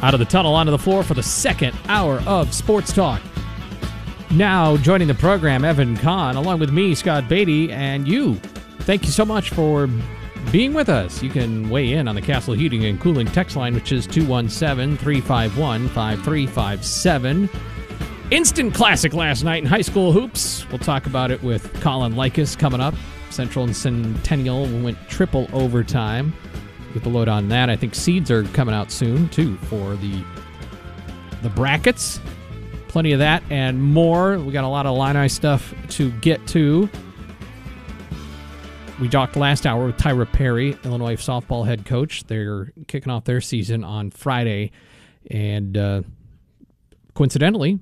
Out of the tunnel, onto the floor for the second hour of Sports Talk. Now joining the program, Evan Kahn, along with me, Scott Beatty, and you. Thank you so much for being with us. You can weigh in on the Castle Heating and Cooling text line, which is 217-351-5357. Instant classic last night in high school hoops. We'll talk about it with Colin Likas coming up. Central and Centennial went triple overtime. Get the load on that. I think seeds are coming out soon, too, for the brackets. Plenty of that and more. We got a lot of Illini stuff to get to. We talked last hour with Tyra Perry, Illinois softball head coach. They're kicking off their season on Friday. And coincidentally,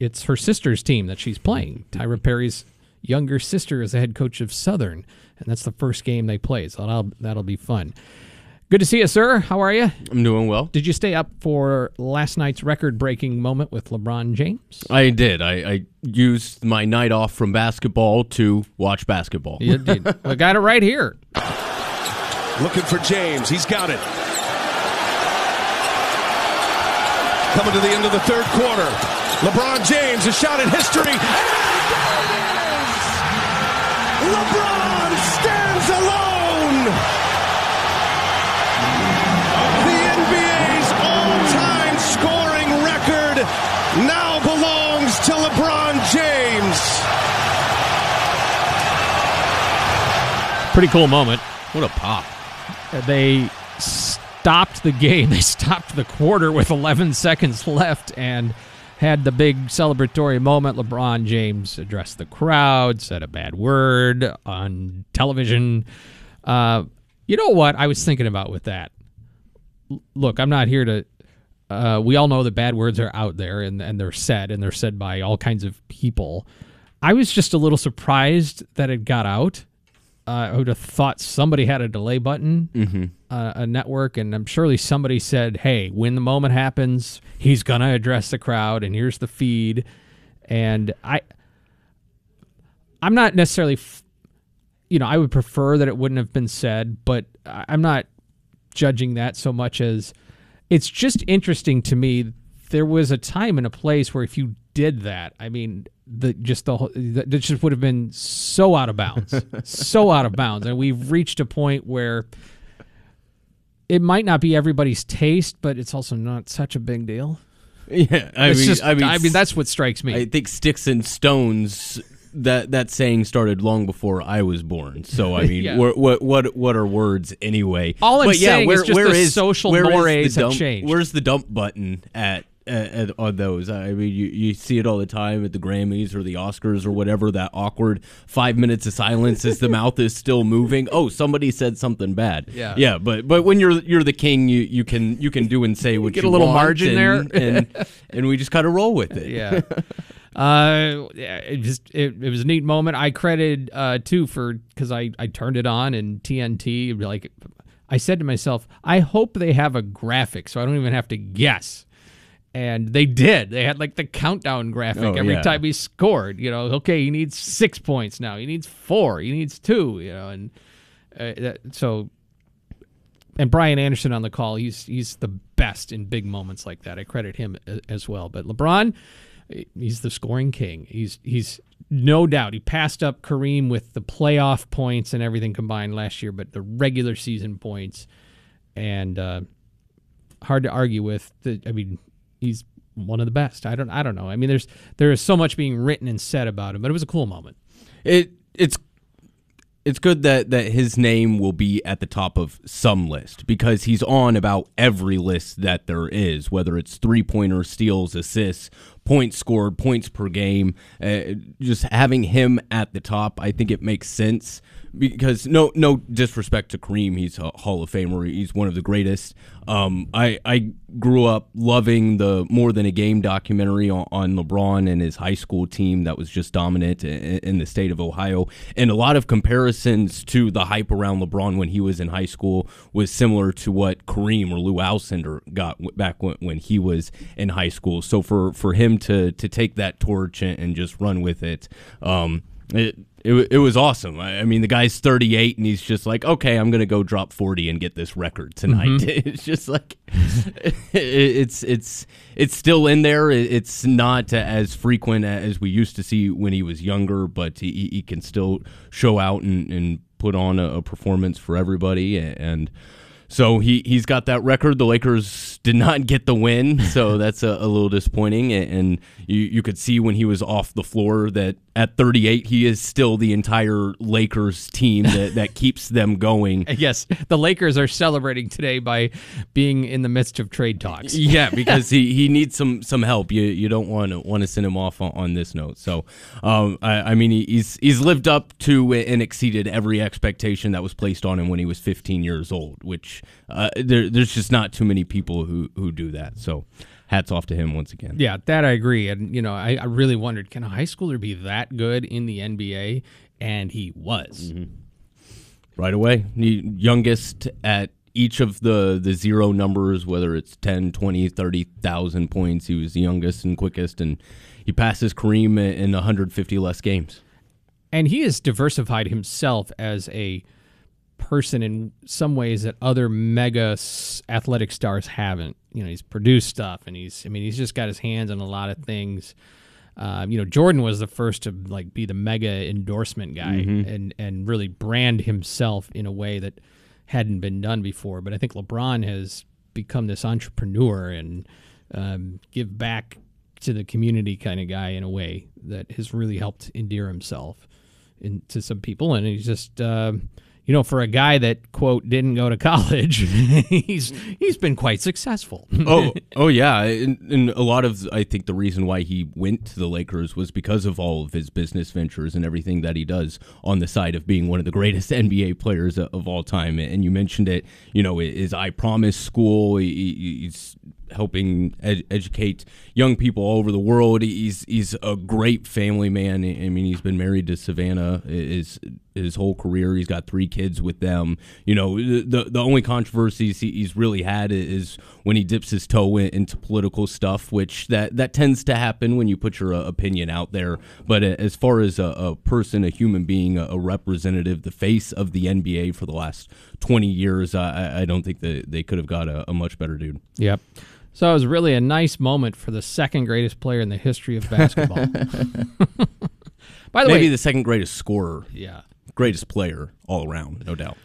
it's her sister's team that she's playing. Tyra Perry's younger sister is the head coach of Southern, and that's the first game they play. So that'll be fun. Good to see you, sir. How are you? I'm doing well. Did you stay up for last night's record-breaking moment with LeBron James? I did. I used my night off from basketball to watch basketball. You did. I got it right here. Looking for James. He's got it. Coming to the end of the third quarter. LeBron James, a shot in history. And there it is! LeBron stands alone! Now belongs to LeBron James. Pretty cool moment. What a pop. They stopped the game. They stopped the quarter with 11 seconds left and had the big celebratory moment. LeBron James addressed the crowd, said a bad word on television. You know what I was thinking about with that? Look, I'm not here to... we all know that bad words are out there, and they're said by all kinds of people. I was just a little surprised that it got out. I would have thought somebody had a delay button, a network, and I'm surely somebody said, hey, when the moment happens, he's going to address the crowd, and here's the feed. And I'm not necessarily, I would prefer that it wouldn't have been said, but I'm not judging that so much as... It's just interesting to me. There was a time and a place where if you did that, I mean, this just would have been so out of bounds, and we've reached a point where it might not be everybody's taste, but it's also not such a big deal. Yeah, I mean, that's what strikes me. I think sticks and stones. That saying started long before I was born. So I mean, yeah. What are words anyway? All I'm saying is just the social mores have changed. Where's the dump button at on those? I mean, you see it all the time at the Grammys or the Oscars or whatever. That awkward 5 minutes of silence as the mouth is still moving. Oh, somebody said something bad. Yeah. But when you're the king, you can do and say what you want. Get a little margin there, and we just kind of roll with it. Yeah. It was a neat moment. I credited too because I turned it on and TNT. Like I said to myself, I hope they have a graphic so I don't even have to guess. And they did. They had like the countdown graphic every time he scored. Okay, he needs 6 points now. He needs four. He needs two. And Brian Anderson on the call. He's the best in big moments like that. I credit him as well. But LeBron. He's the scoring king. He's no doubt. He passed up Kareem with the playoff points and everything combined last year, but the regular season points and hard to argue with. He's one of the best. I don't know. I mean, there is so much being written and said about him, but it was a cool moment. It's good that his name will be at the top of some list because he's on about every list that there is, whether it's three-pointers, steals, assists, points scored, points per game. Just having him at the top, I think it makes sense because no disrespect to Kareem. He's a Hall of Famer. He's one of the greatest. I grew up loving the More Than a Game documentary on LeBron and his high school team that was just dominant in the state of Ohio. And a lot of comparisons to the hype around LeBron when he was in high school was similar to what Kareem or Lou Alcindor got back when he was in high school. So for him to take that torch and just run with it It was awesome. I mean, the guy's 38, and he's just like, okay, I'm going to go drop 40 and get this record tonight. Mm-hmm. It's just like, it's still in there. It's not as frequent as we used to see when he was younger, but he can still show out and put on a performance for everybody. And so he's got that record. The Lakers did not get the win, so that's a little disappointing. And you could see when he was off the floor that at 38, he is still the entire Lakers team that keeps them going. Yes, the Lakers are celebrating today by being in the midst of trade talks. Yeah, because he needs some help. You don't want to send him off on this note. So, I mean, he's lived up to and exceeded every expectation that was placed on him when he was 15 years old, which there's just not too many people who do that. So hats off to him once again. Yeah, that I agree. And, you know, I really wondered, can a high schooler be that good in the NBA? And he was. Mm-hmm. Right away. The youngest at each of the zero numbers, whether it's 10, 20, 30,000 points. He was the youngest and quickest. And he passes Kareem in 150 less games. And he has diversified himself as a person in some ways that other mega athletic stars haven't. You know, he's produced stuff, and he's just got his hands on a lot of things. You know, Jordan was the first to like be the mega endorsement guy, mm-hmm. and really brand himself in a way that hadn't been done before. But I think LeBron has become this entrepreneur and give back to the community kind of guy in a way that has really helped endear himself to some people, and he's just. You know, for a guy that, quote, didn't go to college, he's been quite successful. oh yeah. And a lot of, I think, the reason why he went to the Lakers was because of all of his business ventures and everything that he does on the side of being one of the greatest NBA players of all time. And you mentioned it, you know, his I Promise school, he's helping educate young people all over the world. He's a great family man. I mean, he's been married to Savannah his whole career. He's got 3 kids with them. You know, the only controversies he's really had is when he dips his toe into political stuff, which that tends to happen when you put your opinion out there. But as far as a person, a human being, a representative, the face of the NBA for the last 20 years, I don't think that they could have got a much better dude. Yep. So it was really a nice moment for the second greatest player in the history of basketball. By the way, maybe the second greatest scorer. Yeah. Greatest player all around, no doubt.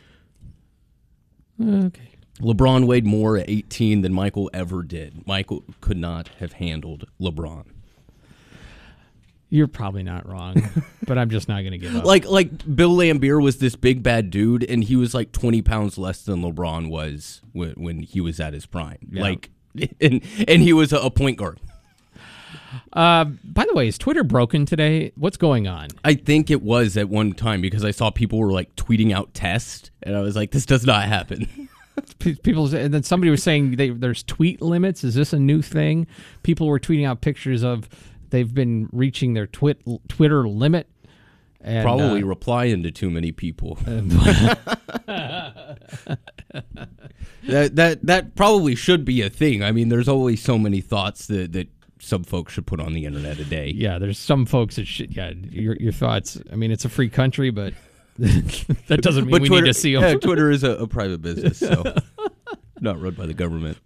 Okay. LeBron weighed more at 18 than Michael ever did. Michael could not have handled LeBron. You're probably not wrong, but I'm just not going to give up. Like Bill Laimbeer was this big bad dude, and he was like 20 pounds less than LeBron was when he was at his prime. Yeah. Like, and he was a point guard. By the way, is Twitter broken today? What's going on? I think it was at one time because I saw people were like tweeting out tests, and I was like, this does not happen. People, and then somebody was saying there's tweet limits. Is this a new thing? People were tweeting out pictures of they've been reaching their Twitter limit. And, probably replying to too many people. that probably should be a thing. I mean, there's always so many thoughts that some folks should put on the internet a day. Yeah, there's some folks that should. Yeah, your thoughts. I mean, it's a free country, but that doesn't mean we Twitter, need to see them. Yeah, Twitter is a private business, so not run by the government.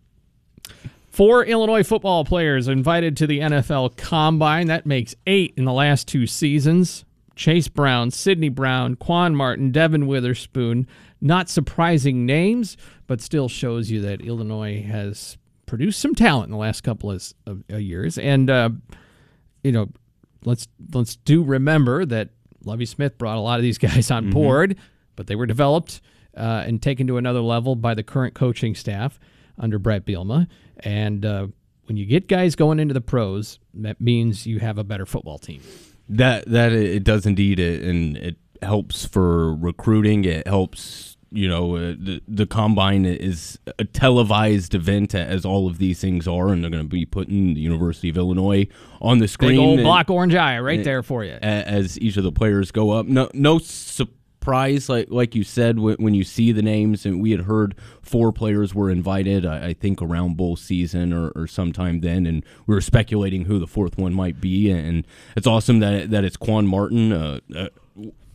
4 Illinois football players invited to the NFL Combine. That makes 8 in the last 2 seasons. Chase Brown, Sidney Brown, Quan Martin, Devin Witherspoon. Not surprising names, but still shows you that Illinois has produced some talent in the last couple of years. And, you know, let's do remember that Lovie Smith brought a lot of these guys on board, mm-hmm. but they were developed and taken to another level by the current coaching staff under Brett Bielema. And when you get guys going into the pros, that means you have a better football team. That it does indeed, and it helps for recruiting. It helps, you know, the Combine is a televised event, as all of these things are, and they're going to be putting the University of Illinois on the screen. Big old block orange eye right there for you. As each of the players go up. No surprise. surprised, like you said, when you see the names? And we had heard 4 players were invited, I think, around bowl season or sometime then, and we were speculating who the 4th one might be. And it's awesome that it's Quan Martin,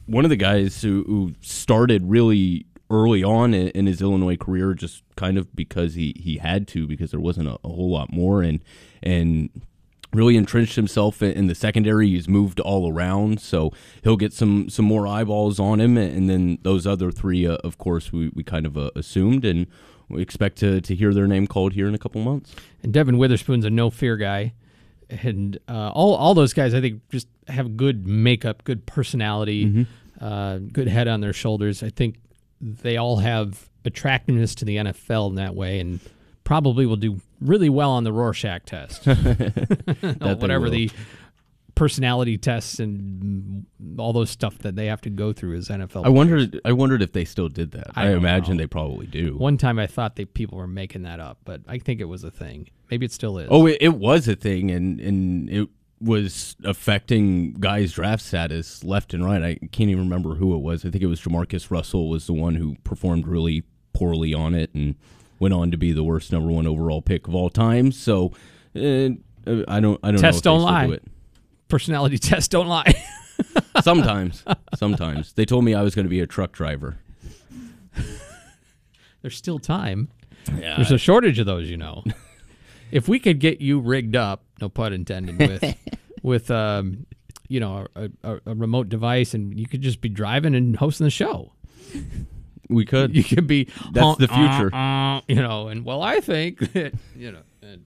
one of the guys who started really early on in his Illinois career, just kind of because he had to, because there wasn't a whole lot more, and really entrenched himself in the secondary. He's moved all around, so he'll get some more eyeballs on him. And then those other 3, of course, we kind of assumed, and we expect to hear their name called here in a couple months. And Devin Witherspoon's a no-fear guy. And all those guys, I think, just have good makeup, good personality, good head on their shoulders. I think they all have attractiveness to the NFL in that way, and probably will do really well on the Rorschach test. Whatever the personality tests and all those stuff that they have to go through as NFL players. I wondered if they still did that. I imagine they probably do. One time I thought that people were making that up, but I think it was a thing. Maybe it still is. Oh, it was a thing, and it was affecting guys' draft status left and right. I can't even remember who it was. I think it was Jamarcus Russell was the one who performed really poorly on it and went on to be the worst #1 overall pick of all time. So I don't know. Tests don't lie. Do it. Personality tests don't lie. Sometimes. They told me I was going to be a truck driver. There's still time. Yeah, there's a shortage of those, you know. If we could get you rigged up, no pun intended, with you know, a remote device, and you could just be driving and hosting the show. We could. You could be. That's the future, you know. And well, I think that, you know.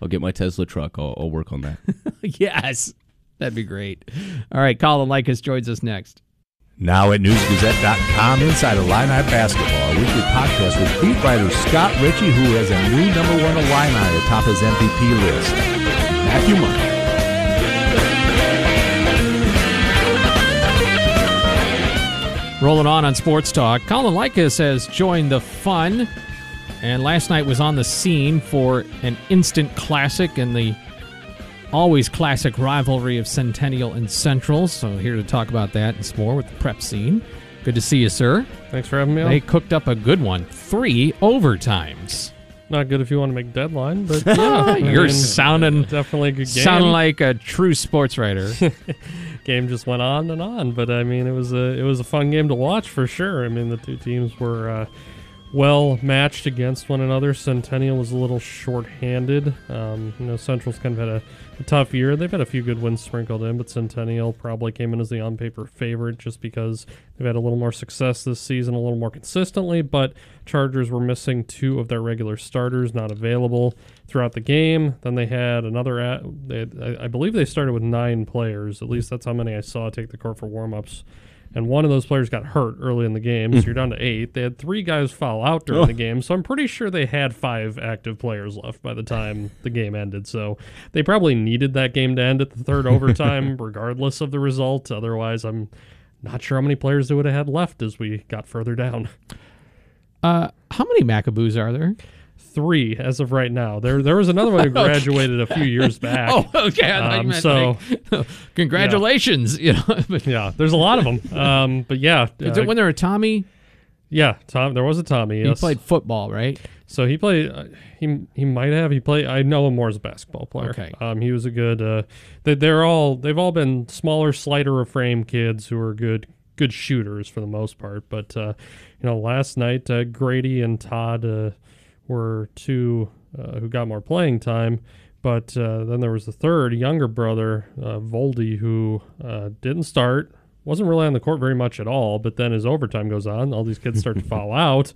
I'll get my Tesla truck. I'll work on that. Yes, that'd be great. All right, Colin Likas joins us next. Now at NewsGazette.com, Inside Illini Basketball, a weekly podcast with beat writer Scott Ritchie, who has a new #1 Illini atop his MVP list, Matthew Monk. Rolling on Sports Talk, Colin Likas has joined the fun, and last night was on the scene for an instant classic in the always classic rivalry of Centennial and Central. So here to talk about that and some more with the prep scene. Good to see you, sir. Thanks for having me on. They cooked up a good one. 3 overtimes. Not good if you want to make deadline, but yeah. You're sounding definitely a good game. Sound like a true sports writer. Game just went on and on, but I mean, it was a fun game to watch for sure. I mean, the 2 teams were well matched against one another. Centennial was a little shorthanded. You know, Central's kind of had a tough year. They've had a few good wins sprinkled in, but Centennial probably came in as the on-paper favorite just because they've had a little more success this season, a little more consistently. But Chargers were missing 2 of their regular starters, not available throughout the game. Then they had I believe they started with 9 players. At least that's how many I saw take the court for warm-ups. And one of those players got hurt early in the game, so you're down to 8. They had 3 guys foul out during the game, so I'm pretty sure they had 5 active players left by the time the game ended. So they probably needed that game to end at the 3rd overtime, regardless of the result. Otherwise, I'm not sure how many players they would have had left as we got further down. How many Macaboos are there? 3 as of right now. There was another one who graduated a few years back. Oh, okay. I thought you meant congratulations. Yeah. You know, but yeah, there's a lot of them. But yeah, is it when there were Tommy? Yeah, Tom. There was a Tommy. Yes. He played football, right? So he played. He might have. He played. I know him more as a basketball player. Okay. He was a good. They've all been smaller, slighter of frame kids who are good shooters for the most part. But you know, last night Grady and Todd were 2 who got more playing time, but then there was the 3rd younger brother, Voldy, who didn't start, wasn't really on the court very much at all, but then as overtime goes on, all these kids start to fall out.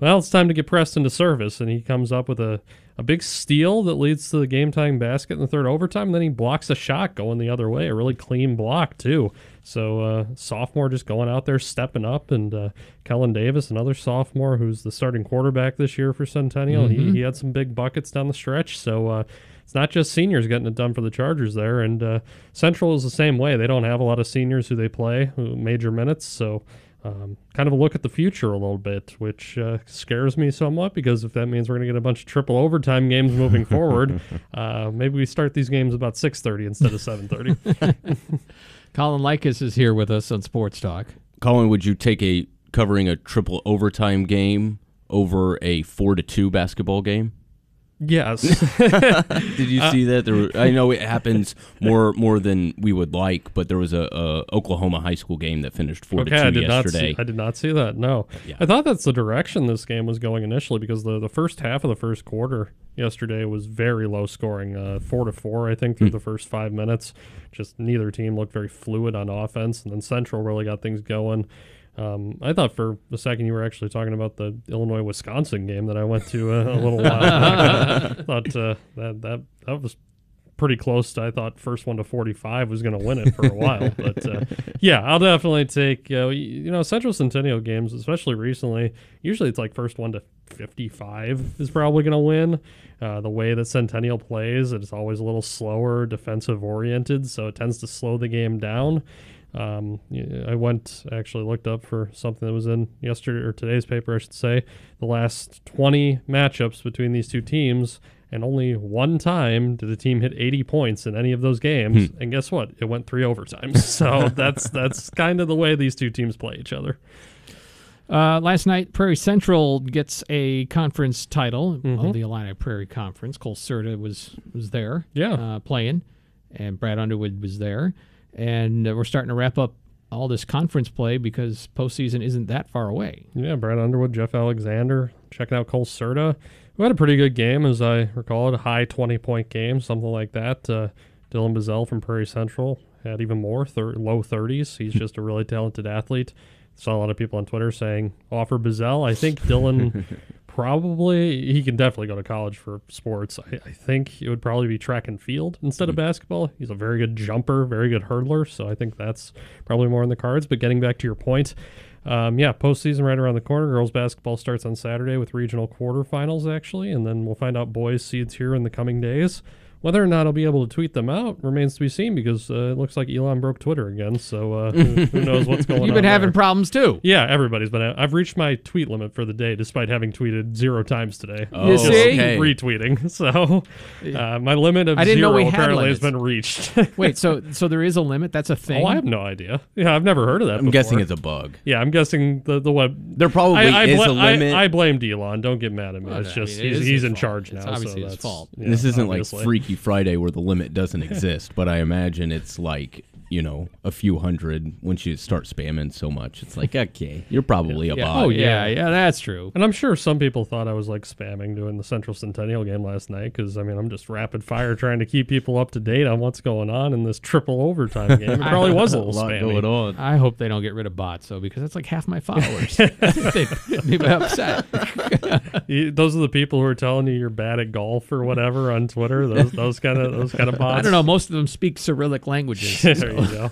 Well, it's time to get pressed into service, and he comes up with a big steal that leads to the game-tying basket in the 3rd overtime, and then he blocks a shot going the other way, a really clean block, too. So sophomore just going out there, stepping up, and Kellen Davis, another sophomore who's the starting quarterback this year for Centennial, he had some big buckets down the stretch. So it's not just seniors getting it done for the Chargers there, and Central is the same way. They don't have a lot of seniors who they play, major minutes, so... kind of a look at the future a little bit, which scares me somewhat, because if that means we're going to get a bunch of triple overtime games moving forward, maybe we start these games about 6:30 instead of 7:30. Colin Likas is here with us on Sports Talk. Colin, would you take covering a triple overtime game over a 4-2 basketball game? Yes. Did you see that? I know it happens more than we would like, but there was a Oklahoma high school game that finished 4-2 yesterday. I did not see that, no. Yeah. I thought that's the direction this game was going initially, because the first half of the first quarter yesterday was very low scoring, 4-4, I think, through the first 5 minutes. Just neither team looked very fluid on offense, and then Central really got things going. I thought for a second you were actually talking about the Illinois-Wisconsin game that I went to a little while ago. I thought that was pretty close to, I thought, first one to 45 was going to win it for a while. But, yeah, I'll definitely take, Central Centennial games, especially recently, usually it's like first one to 55 is probably going to win. The way that Centennial plays, it's always a little slower, defensive-oriented, so it tends to slow the game down. I looked up for something that was in yesterday or today's paper, I should say, the last 20 matchups between these two teams, and only one time did a team hit 80 points in any of those games. And guess what? It went 3 overtimes. So that's kind of the way these two teams play each other. Last night, Prairie Central gets a conference title, the Illini Prairie Conference. Cole Serta was there, playing, and Brad Underwood was there. And we're starting to wrap up all this conference play because postseason isn't that far away. Yeah, Brad Underwood, Jeff Alexander, checking out Cole Serta, who had a pretty good game, as I recall it, a high 20-point game, something like that. Dylan Bazell from Prairie Central had even more, low 30s. He's just a really talented athlete. Saw a lot of people on Twitter saying, offer Bazell. I think Dylan... Probably, he can definitely go to college for sports. I think it would probably be track and field instead of basketball. He's a very good jumper, very good hurdler, so I think that's probably more in the cards. But getting back to your point, postseason right around the corner. Girls basketball starts on Saturday with regional quarterfinals, actually, and then we'll find out boys' seeds here in the coming days. Whether or not I'll be able to tweet them out remains to be seen, because it looks like Elon broke Twitter again, so who knows what's going on. You've been having problems, too. Yeah, everybody's been. I've reached my tweet limit for the day, despite having tweeted 0 times today. Oh, you see? Okay. Retweeting. So my limit of 0 apparently has been reached. Wait, so there is a limit? That's a thing? Oh, I have no idea. Yeah, I've never heard of that before. I'm guessing it's a bug. Yeah, I'm guessing the web... There probably is a limit. I blamed Elon. Don't get mad at me. Well, it's just he's in charge now. It's obviously his fault. Yeah, this isn't like freaky Friday where the limit doesn't exist, but I imagine it's like, a few hundred once you start spamming so much. It's like, okay, you're probably a bot. Oh, yeah, that's true. And I'm sure some people thought I was like spamming doing the Central Centennial game last night, because, I'm just rapid fire trying to keep people up to date on what's going on in this triple overtime game. It probably was a little spammy. Going on. I hope they don't get rid of bots, though, because that's like half my followers. They'd be upset. Those are the people who are telling you you're bad at golf or whatever on Twitter. Those kind of bots. I don't know. Most of them speak Cyrillic languages. There you go.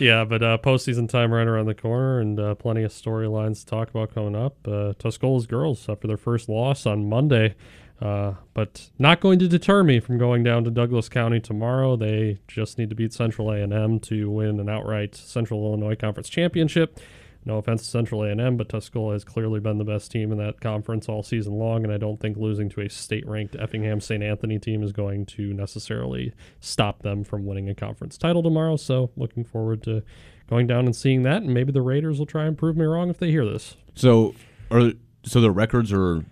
Yeah, but postseason time right around the corner, and plenty of storylines to talk about coming up. Tuscola's girls suffered their first loss on Monday, but not going to deter me from going down to Douglas County tomorrow. They just need to beat Central A&M to win an outright Central Illinois Conference Championship. No offense to Central A&M, but Tuscola has clearly been the best team in that conference all season long, and I don't think losing to a state-ranked Effingham St. Anthony team is going to necessarily stop them from winning a conference title tomorrow, so looking forward to going down and seeing that, and maybe the Raiders will try and prove me wrong if they hear this. So the records are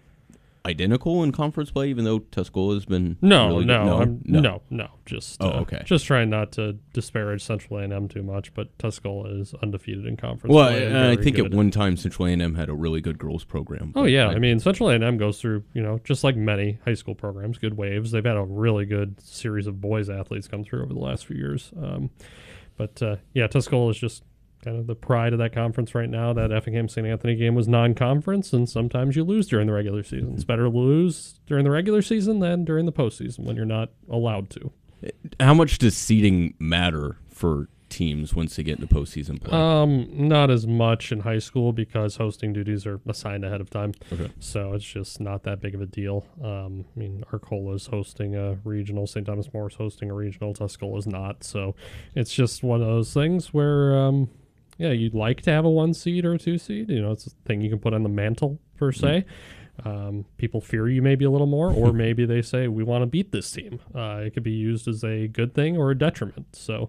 identical in conference play, even though Tuscola has been just trying not to disparage Central A&M too much, but Tuscola is undefeated in conference play. Well, I think at one time Central A&M had a really good girls program. Oh yeah, Central A&M goes through, just like many high school programs, good waves. They've had a really good series of boys athletes come through over the last few years. Tuscola is just kind of the pride of that conference right now. That Effingham St. Anthony game was non-conference, and sometimes you lose during the regular season. It's better to lose during the regular season than during the postseason when you're not allowed to. How much does seeding matter for teams once they get into postseason play? Not as much in high school because hosting duties are assigned ahead of time. Okay. So it's just not that big of a deal. Arcola's hosting a regional, St. Thomas More is hosting a regional, Tuscola's not. So it's just one of those things where... you'd like to have a 1 seed or a 2 seed. It's a thing you can put on the mantle, per se. People fear you maybe a little more, or maybe they say, we want to beat this team. It could be used as a good thing or a detriment. So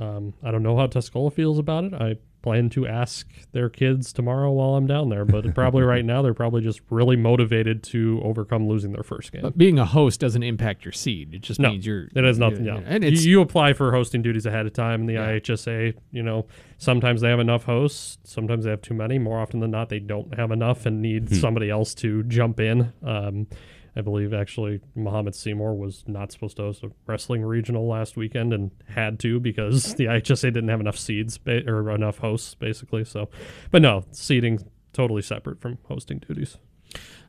I don't know how Tuscola feels about it. I plan to ask their kids tomorrow while I'm down there, but probably right now they're probably just really motivated to overcome losing their first game. But being a host doesn't impact your seed. It just means you're... It has nothing. Yeah. And you apply for hosting duties ahead of time in the IHSA. You know, sometimes they have enough hosts. Sometimes they have too many. More often than not, they don't have enough and need somebody else to jump in. I believe actually Muhammad Seymour was not supposed to host a wrestling regional last weekend and had to because the IHSA didn't have enough seeds or enough hosts, basically. So, but no, seeding totally separate from hosting duties.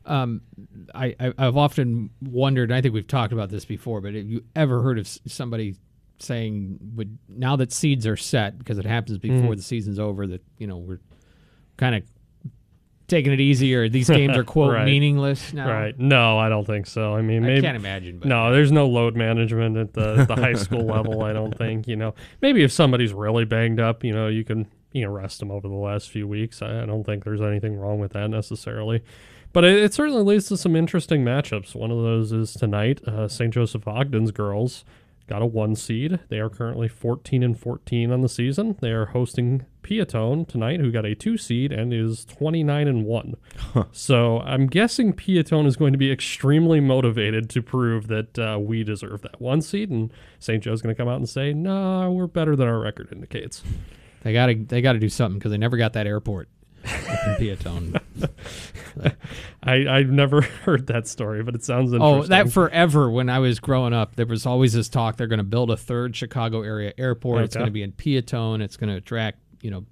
I've often wondered, and I think we've talked about this before, but have you ever heard of somebody saying, now that seeds are set, because it happens before the season's over, that, you know, we're kind of taking it easier, these games are quote meaningless now? Right. No, I don't think so. I mean, maybe, I can't imagine. But no, there's no load management at the high school level. I don't think, you know, maybe if somebody's really banged up, you know, you can, you know, rest them over the last few weeks. I don't think there's anything wrong with that necessarily, but it certainly leads to some interesting matchups. One of those is tonight. St. Joseph Ogden's girls got a 1 seed. They are currently 14-14 on the season. They are hosting Peotone tonight, who got a 2 seed and is 29-1. Huh. So I'm guessing Peotone is going to be extremely motivated to prove that we deserve that 1 seed, and St. Joe's going to come out and say, "No, we're better than our record indicates." They got to do something because they never got that airport in Peotone. I've never heard that story, but it sounds interesting. Oh, that forever, when I was growing up, there was always this talk they're going to build a third Chicago area airport. Okay. It's going to be in Peotone. It's going to attract, you know,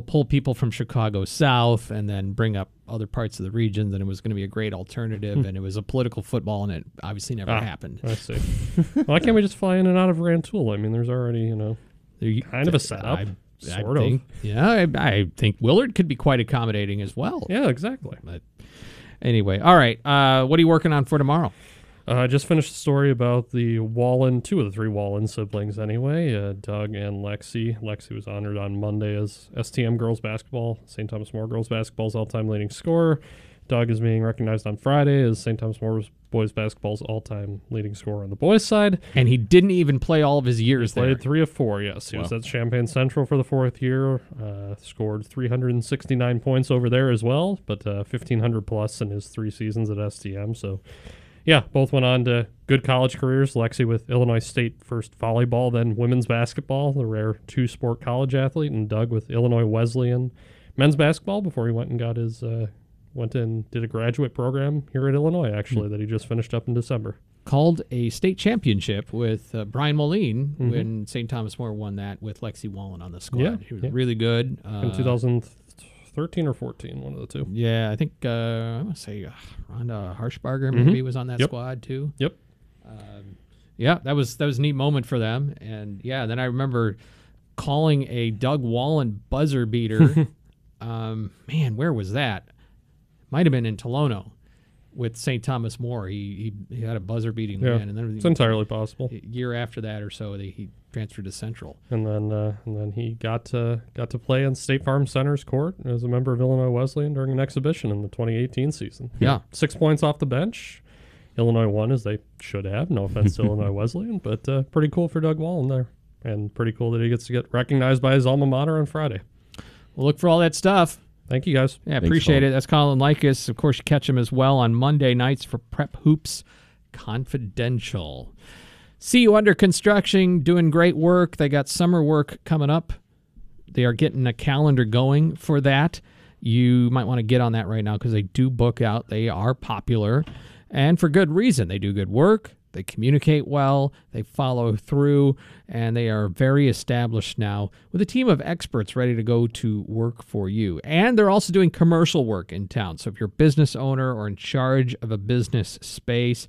pull people from Chicago south and then bring up other parts of the region. And it was going to be a great alternative, and it was a political football, and it obviously never happened. I see. Why can't we just fly in and out of Rantoul? I mean, there's already, you know, kind of a setup. I think Willard could be quite accommodating as well. Yeah, exactly. But anyway, all right. What are you working on for tomorrow? I just finished the story about the Wallen, 2 of the 3 Wallen siblings anyway, Doug and Lexi. Lexi was honored on Monday as STM girls basketball, St. Thomas More girls basketball's all-time leading scorer. Doug is being recognized on Friday as St. Thomas More boys basketball's all-time leading scorer on the boys' side. And he didn't even play all of his years there. He played 3 of 4, yes. He was at Champaign Central for the 4th year, scored 369 points over there as well, but 1,500-plus in his 3 seasons at STM. So, yeah, both went on to good college careers. Lexi with Illinois State first volleyball, then women's basketball, the rare 2-sport college athlete, and Doug with Illinois Wesleyan men's basketball before he went and got his... went and did a graduate program here at Illinois, actually, that he just finished up in December. Called a state championship with Brian Moline when St. Thomas More won that with Lexi Wallen on the squad. Yeah, he was really good. In 2013 or 14, one of the two. Yeah, I think I want to say Rhonda Harshbarger maybe was on that squad too. Yep. Yeah, that was a neat moment for them. And, yeah, then I remember calling a Doug Wallen buzzer beater. Man, where was that? Might have been in Tolono with St. Thomas More. He had a buzzer-beating win. And then it's entirely possible. A year after that or so, he transferred to Central. And then he got to play on State Farm Center's court as a member of Illinois Wesleyan during an exhibition in the 2018 season. Yeah. 6 points off the bench. Illinois won, as they should have. No offense to Illinois Wesleyan, but pretty cool for Doug Wallen there. And pretty cool that he gets to get recognized by his alma mater on Friday. We'll look for all that stuff. Thank you, guys. Yeah, appreciate it. That's Colin Likas. Of course, you catch him as well on Monday nights for Prep Hoops Confidential. See You Under Construction, doing great work. They got summer work coming up. They are getting a calendar going for that. You might want to get on that right now because they do book out. They are popular, and for good reason. They do good work. They communicate well, they follow through, and they are very established now with a team of experts ready to go to work for you. And they're also doing commercial work in town. So if you're a business owner or in charge of a business space,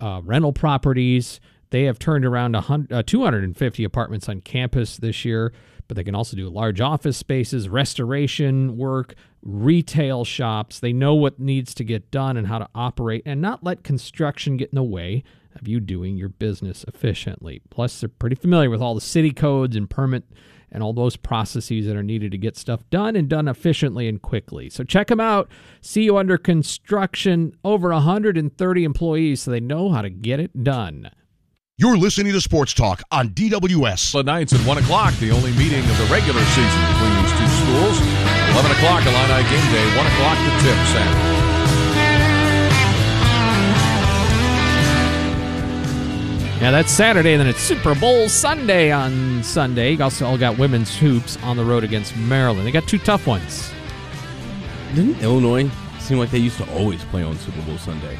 rental properties, they have turned around 250 apartments on campus this year, but they can also do large office spaces, restoration work, retail shops. They know what needs to get done and how to operate and not let construction get in the way of you doing your business efficiently. Plus, they're pretty familiar with all the city codes and permit and all those processes that are needed to get stuff done and done efficiently and quickly. So check them out. See You Under Construction. Over 130 employees, so they know how to get it done. You're listening to Sports Talk on DWS. The nights at 1 o'clock, the only meeting of the regular season between these two schools. 11 o'clock, Illini game day. 1 o'clock, the tip, Saturday. Yeah, that's Saturday, and then it's Super Bowl Sunday on Sunday. You also all got women's hoops on the road against Maryland. They got two tough ones. Didn't Illinois seem like they used to always play on Super Bowl Sunday?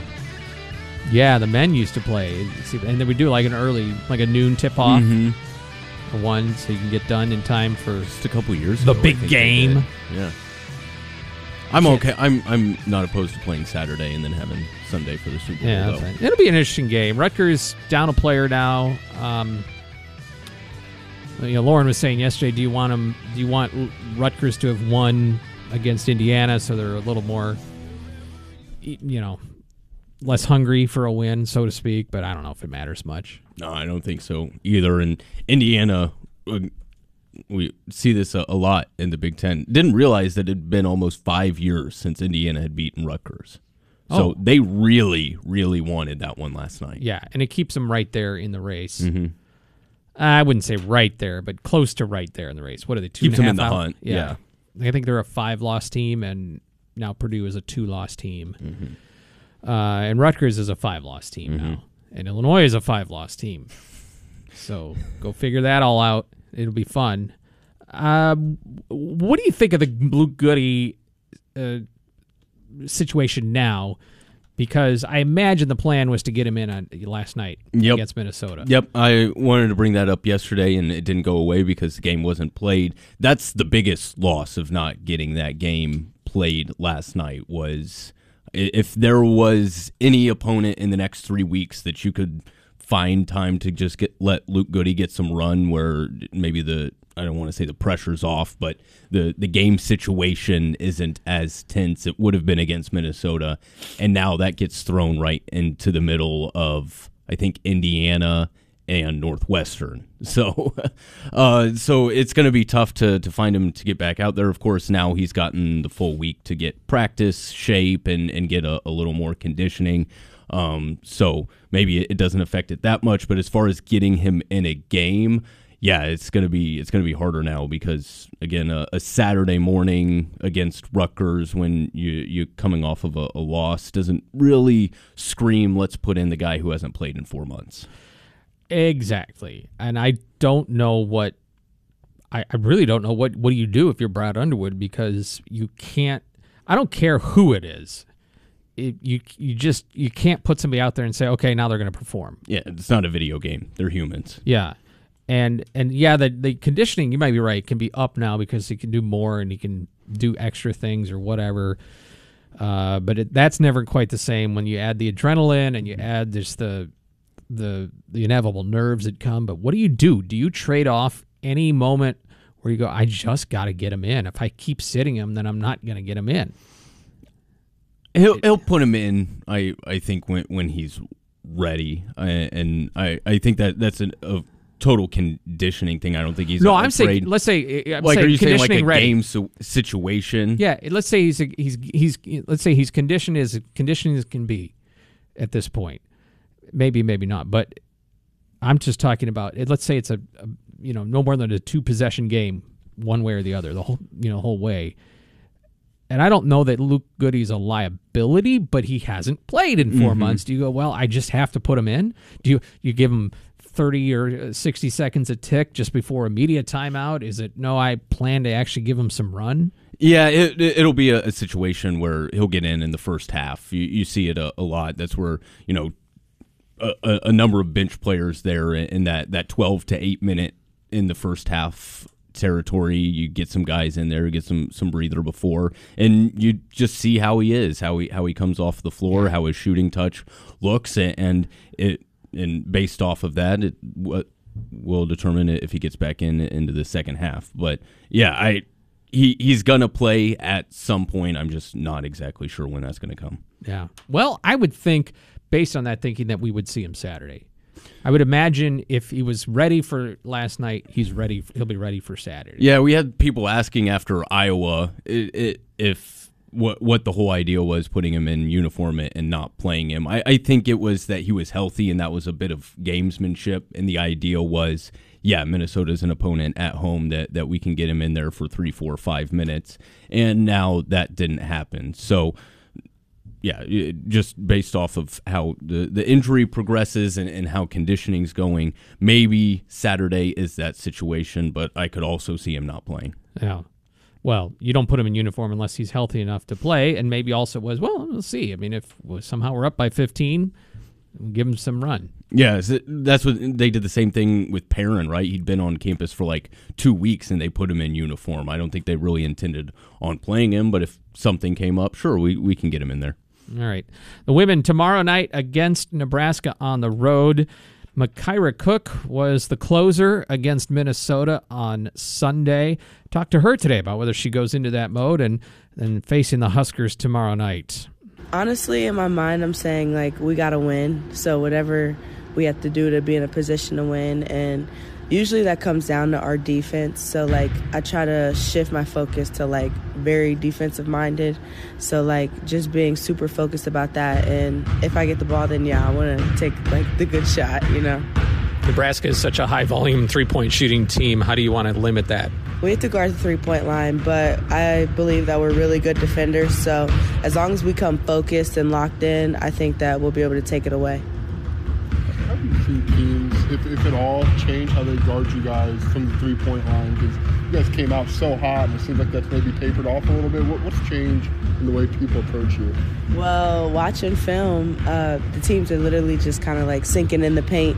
Yeah, the men used to play. And then we do like an early, like a noon tip-off. Mm-hmm. One, so you can get done in time for just a couple years. The big game. Yeah. I'm okay. I'm not opposed to playing Saturday and then having Sunday for the Super Bowl. Yeah, that's right. It'll be an interesting game. Rutgers down a player now. You know, Lauren was saying yesterday, do you want Rutgers to have won against Indiana, so they're a little more, you know, less hungry for a win, so to speak, but I don't know if it matters much. No, I don't think so either. And Indiana, we see this a lot in the Big Ten. Didn't realize that it had been almost 5 years since Indiana had beaten Rutgers. Oh. So they really, really wanted that one last night. Yeah, and it keeps them right there in the race. Mm-hmm. I wouldn't say right there, but close to right there in the race. What are they, two keeps and a half them in the out? Hunt, yeah. I think they're a 5-loss team, and now Purdue is a 2-loss team. Mm-hmm. And Rutgers is a 5-loss team now. And Illinois is a 5-loss team. So go figure that all out. It'll be fun. What do you think of the Blue Goody situation now? Because I imagine the plan was to get him in on last night against Minnesota. Yep, I wanted to bring that up yesterday, and it didn't go away because the game wasn't played. That's the biggest loss of not getting that game played last night was... If there was any opponent in the next 3 weeks that you could find time to just let Luke Goody get some run where maybe I don't want to say the pressure's off, but the game situation isn't as tense. It would have been against Minnesota, and now that gets thrown right into the middle of, I think, Indiana and Northwestern. So so it's going to be tough to find him to get back out there. Of course, now he's gotten the full week to get practice, shape, and get a little more conditioning. So maybe it doesn't affect it that much. But as far as getting him in a game, yeah, it's going to be harder now because, again, a Saturday morning against Rutgers when you're coming off of a loss doesn't really scream, let's put in the guy who hasn't played in 4 months. Exactly. And I don't know what I really don't know what do you do if you're Brad Underwood, because you can't, I don't care who it is. You can't put somebody out there and say, okay, now they're going to perform. Yeah, it's not a video game. They're humans. Yeah. And yeah, the conditioning, you might be right, can be up now because he can do more and he can do extra things or whatever. But that's never quite the same when you add the adrenaline and you add just the inevitable nerves that come. But what do you do? Do you trade off any moment where you go, I just got to get him in? If I keep sitting him, then I'm not going to get him in. He'll put him in, I think, when he's ready. And I think that's a total conditioning thing. I don't think he's I'm saying, let's say, are you saying like a game situation? Yeah, let's say he's conditioned as conditioning as can be at this point. Maybe, maybe not. But I'm just talking about. Let's say it's a no more than a 2-possession game, one way or the other, the whole whole way. And I don't know that Luke Goody's a liability, but he hasn't played in 4 months. Do you go, well, I just have to put him in? Do you give him 30 or 60 seconds a tick just before a media timeout? Is it no? I plan to actually give him some run. Yeah, it'll be a situation where he'll get in the first half. You see it a lot. That's where a number of bench players there in that 12 to 8 minute in the first half territory. You get some guys in there, get some breather before, and you just see how he is, how he comes off the floor, how his shooting touch looks, and based off of that, it will determine if he gets back into the second half. But yeah, he's gonna play at some point. I'm just not exactly sure when that's gonna come. Yeah. Well, I would think, based on that thinking, that we would see him Saturday. I would imagine if he was ready for last night, he'll be ready for Saturday. Yeah, we had people asking after Iowa if what the whole idea was putting him in uniform and not playing him. I think it was that he was healthy, and that was a bit of gamesmanship. And the idea was, yeah, Minnesota's an opponent at home that we can get him in there for 3, 4, 5 minutes. And now that didn't happen. So, yeah, just based off of how the injury progresses and how conditioning's going, maybe Saturday is that situation, but I could also see him not playing. Yeah. Well, you don't put him in uniform unless he's healthy enough to play, and maybe also was, well, we'll see. I mean, if somehow we're up by 15, we'll give him some run. Yeah, that's what they did, the same thing with Perrin, right? He'd been on campus for like 2 weeks, and they put him in uniform. I don't think they really intended on playing him, but if something came up, sure, we can get him in there. All right. The women tomorrow night against Nebraska on the road. Makaira Cook was the closer against Minnesota on Sunday. Talked to her today about whether she goes into that mode and facing the Huskers tomorrow night. Honestly, in my mind, I'm saying, like, we got to win. So whatever we have to do to be in a position to win. And usually that comes down to our defense. So, like, I try to shift my focus to, like, very defensive-minded. So, like, just being super focused about that. And if I get the ball, then, yeah, I want to take, like, the good shot, you know. Nebraska is such a high-volume three-point shooting team. How do you want to limit that? We have to guard the three-point line, but I believe that we're really good defenders. So as long as we come focused and locked in, I think that we'll be able to take it away. How do you see teams, if at all, change how they guard you guys from the three-point line? Because you guys came out so hot, and it seems like that's maybe tapered off a little bit. What's changed in the way people approach you? Well, watching film, the teams are literally just kind of like sinking in the paint,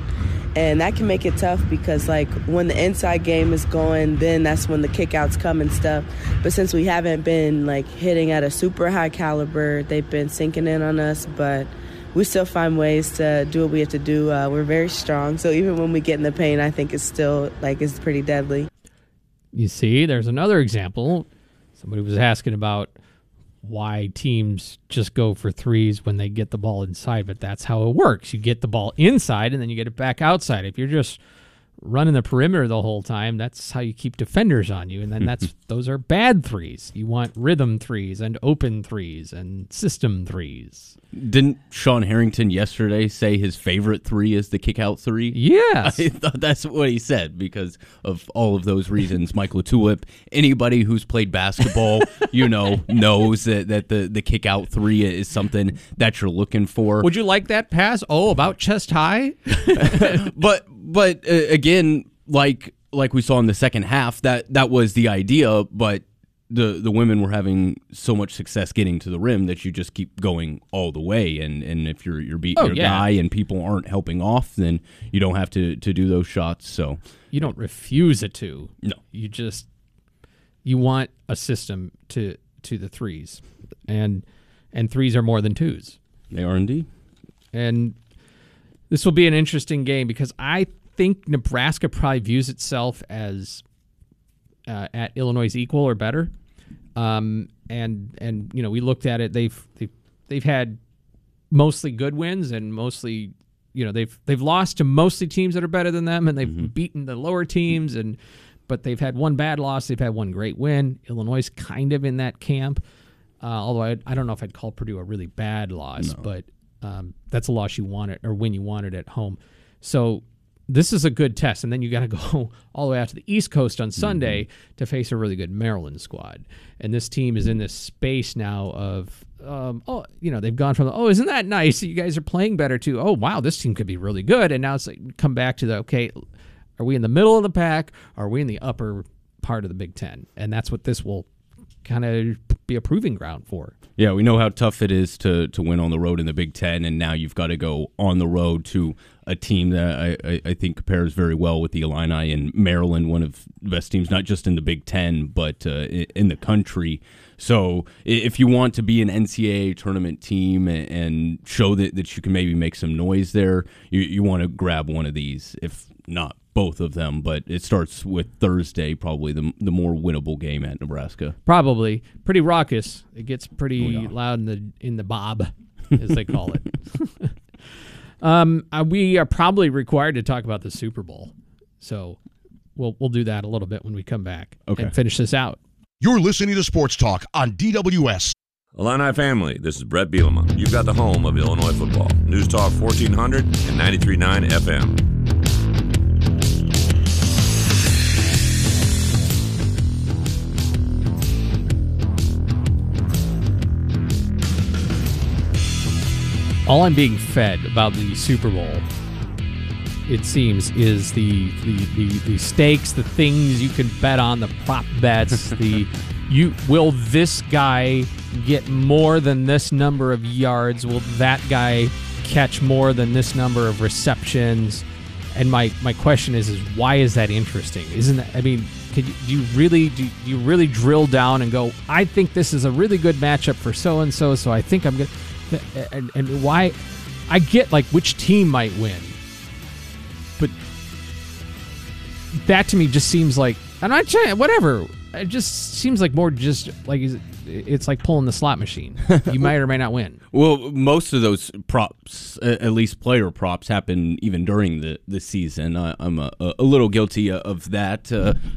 and that can make it tough because, like, when the inside game is going, then that's when the kickouts come and stuff. But since we haven't been, like, hitting at a super high caliber, they've been sinking in on us, but we still find ways to do what we have to do. We're very strong. So even when we get in the paint, I think it's still, like, it's pretty deadly. You see, there's another example. Somebody was asking about why teams just go for threes when they get the ball inside, but that's how it works. You get the ball inside, and then you get it back outside. If you're just running the perimeter the whole time, that's how you keep defenders on you, and then those are bad threes. You want rhythm threes and open threes and system threes. Didn't Sean Harrington yesterday say his favorite three is the kick-out three? Yes. I thought that's what he said because of all of those reasons. Michael Tulip, anybody who's played basketball, you know, knows that the kick-out three is something that you're looking for. Would you like that pass? Oh, about chest high? But again, like we saw in the second half, that was the idea, but the women were having so much success getting to the rim that you just keep going all the way, and if you're beating guy and people aren't helping off, then you don't have to do those shots. So you don't refuse it to. No. You just want a system to the threes. And threes are more than twos. They are indeed. And this will be an interesting game because I think Nebraska probably views itself as at Illinois' equal or better. And you know, we looked at it. They've had mostly good wins and mostly, you know, they've lost to mostly teams that are better than them, and they've beaten the lower teams. But they've had one bad loss. They've had one great win. Illinois' kind of in that camp. Although I don't know if I'd call Purdue a really bad loss, but. That's a loss you wanted, or when you wanted at home. So this is a good test, and then you got to go all the way out to the East Coast on Sunday to face a really good Maryland squad. And this team is in this space now of they've gone from isn't that nice that you guys are playing better to wow, this team could be really good. And now it's like come back to the okay, are we in the middle of the pack? Are we in the upper part of the Big Ten? And that's what this will kind of be a proving ground for. Yeah, we know how tough it is to win on the road in the Big Ten, and now you've got to go on the road to a team that I think compares very well with the Illini and Maryland, one of the best teams, not just in the Big Ten, but in the country. So if you want to be an NCAA tournament team and show that you can maybe make some noise there, you want to grab one of these, if not both of them, but it starts with Thursday, probably the more winnable game at Nebraska. Probably. Pretty raucous. It gets pretty loud in the bob, as they call it. We are probably required to talk about the Super Bowl, so we'll do that a little bit when we come back and finish this out. You're listening to Sports Talk on DWS. Illini family, this is Brett Bielema. You've got the home of Illinois football. News Talk 1400 and 93.9 FM. All I'm being fed about the Super Bowl, it seems, is the stakes, the things you can bet on, the prop bets, the... You will this guy get more than this number of yards? Will that guy catch more than this number of receptions? And my question is why is that interesting? Isn't that, I mean, do you really drill down and go, I think this is a really good matchup for so and so, so I think I'm going to, and why? I get like which team might win, but that to me just seems like, I'm not trying, whatever. It just seems like more just like it's like pulling the slot machine. You might or may not win. Well, most of those props, at least player props, happen even during the season. I'm a little guilty of that,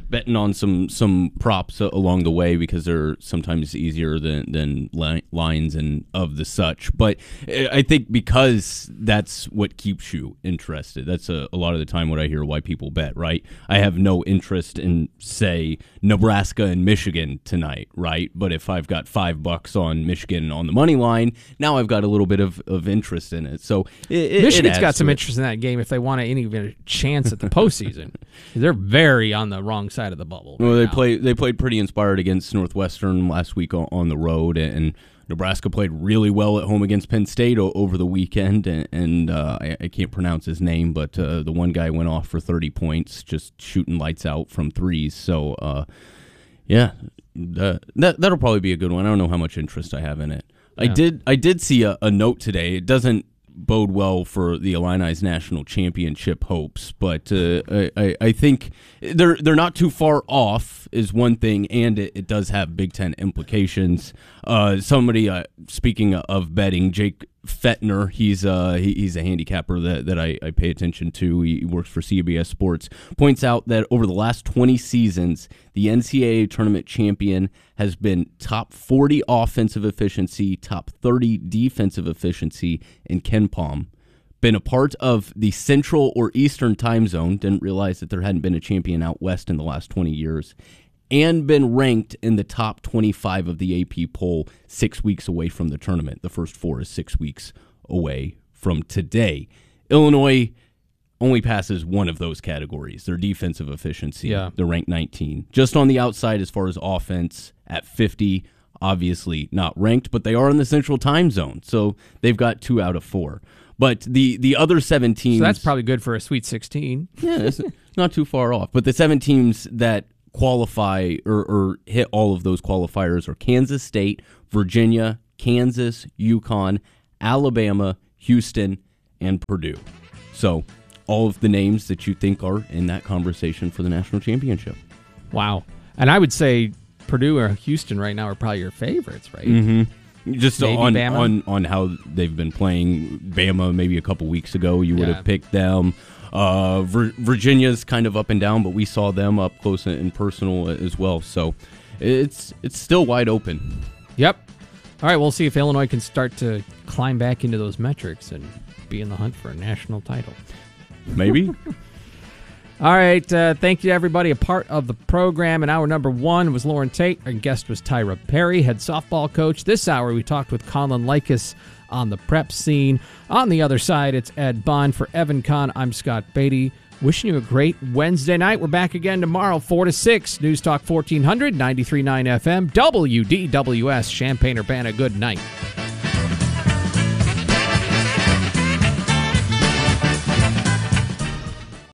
betting on some props along the way because they're sometimes easier than lines and of the such. But I think because that's what keeps you interested. That's a lot of the time what I hear why people bet, right? I have no interest in, say, Nebraska and Michigan tonight, right? But if I've got $5 on Michigan on the money line, now I've got a little bit of interest in it. So Michigan's got some interest in that game if they want any chance at the postseason. They're very on the wrong side of the bubble. Well, they played pretty inspired against Northwestern last week on the road, and Nebraska played really well at home against Penn State over the weekend, and I can't pronounce his name, but the one guy went off for 30 points, just shooting lights out from threes. So, yeah, that'll probably be a good one. I don't know how much interest I have in it. Yeah. I did see a note today. It doesn't bode well for the Illini's national championship hopes, but I think they're not too far off is one thing, and it does have Big Ten implications. Somebody, speaking of betting, Jake Fettner, he's a handicapper that I pay attention to. He works for CBS Sports, points out that over the last 20 seasons, the NCAA tournament champion has been top 40 offensive efficiency, top 30 defensive efficiency in KenPom. Been a part of the Central or Eastern time zone, didn't realize that there hadn't been a champion out west in the last 20 years, and been ranked in the top 25 of the AP poll 6 weeks away from the tournament. The first four is 6 weeks away from today. Illinois only passes one of those categories, their defensive efficiency. Yeah. They're ranked 19. Just on the outside as far as offense at 50, obviously not ranked, but they are in the Central time zone, so they've got 2 out of 4. But the other 7 teams... So that's probably good for a Sweet 16. Yeah, it's not too far off. But the 7 teams that qualify or hit all of those qualifiers are Kansas State, Virginia, Kansas, UConn, Alabama, Houston, and Purdue. So all of the names that you think are in that conversation for the national championship. Wow. And I would say Purdue or Houston right now are probably your favorites, right? Mm-hmm. Just on how they've been playing. Bama maybe a couple weeks ago you would have picked them. Virginia's kind of up and down, but we saw them up close and personal as well. So it's still wide open. Yep. All right, we'll see if Illinois can start to climb back into those metrics and be in the hunt for a national title. Maybe. All right, thank you to everybody, a part of the program. In hour number 1 was Lauren Tate. Our guest was Tyra Perry, head softball coach. This hour we talked with Colin Likas on the prep scene. On the other side, it's Ed Bond. For Evan Kahn, I'm Scott Beatty. Wishing you a great Wednesday night. We're back again tomorrow, 4 to 6. News Talk 1400, 93.9 FM, WDWS, Champaign-Urbana. Good night.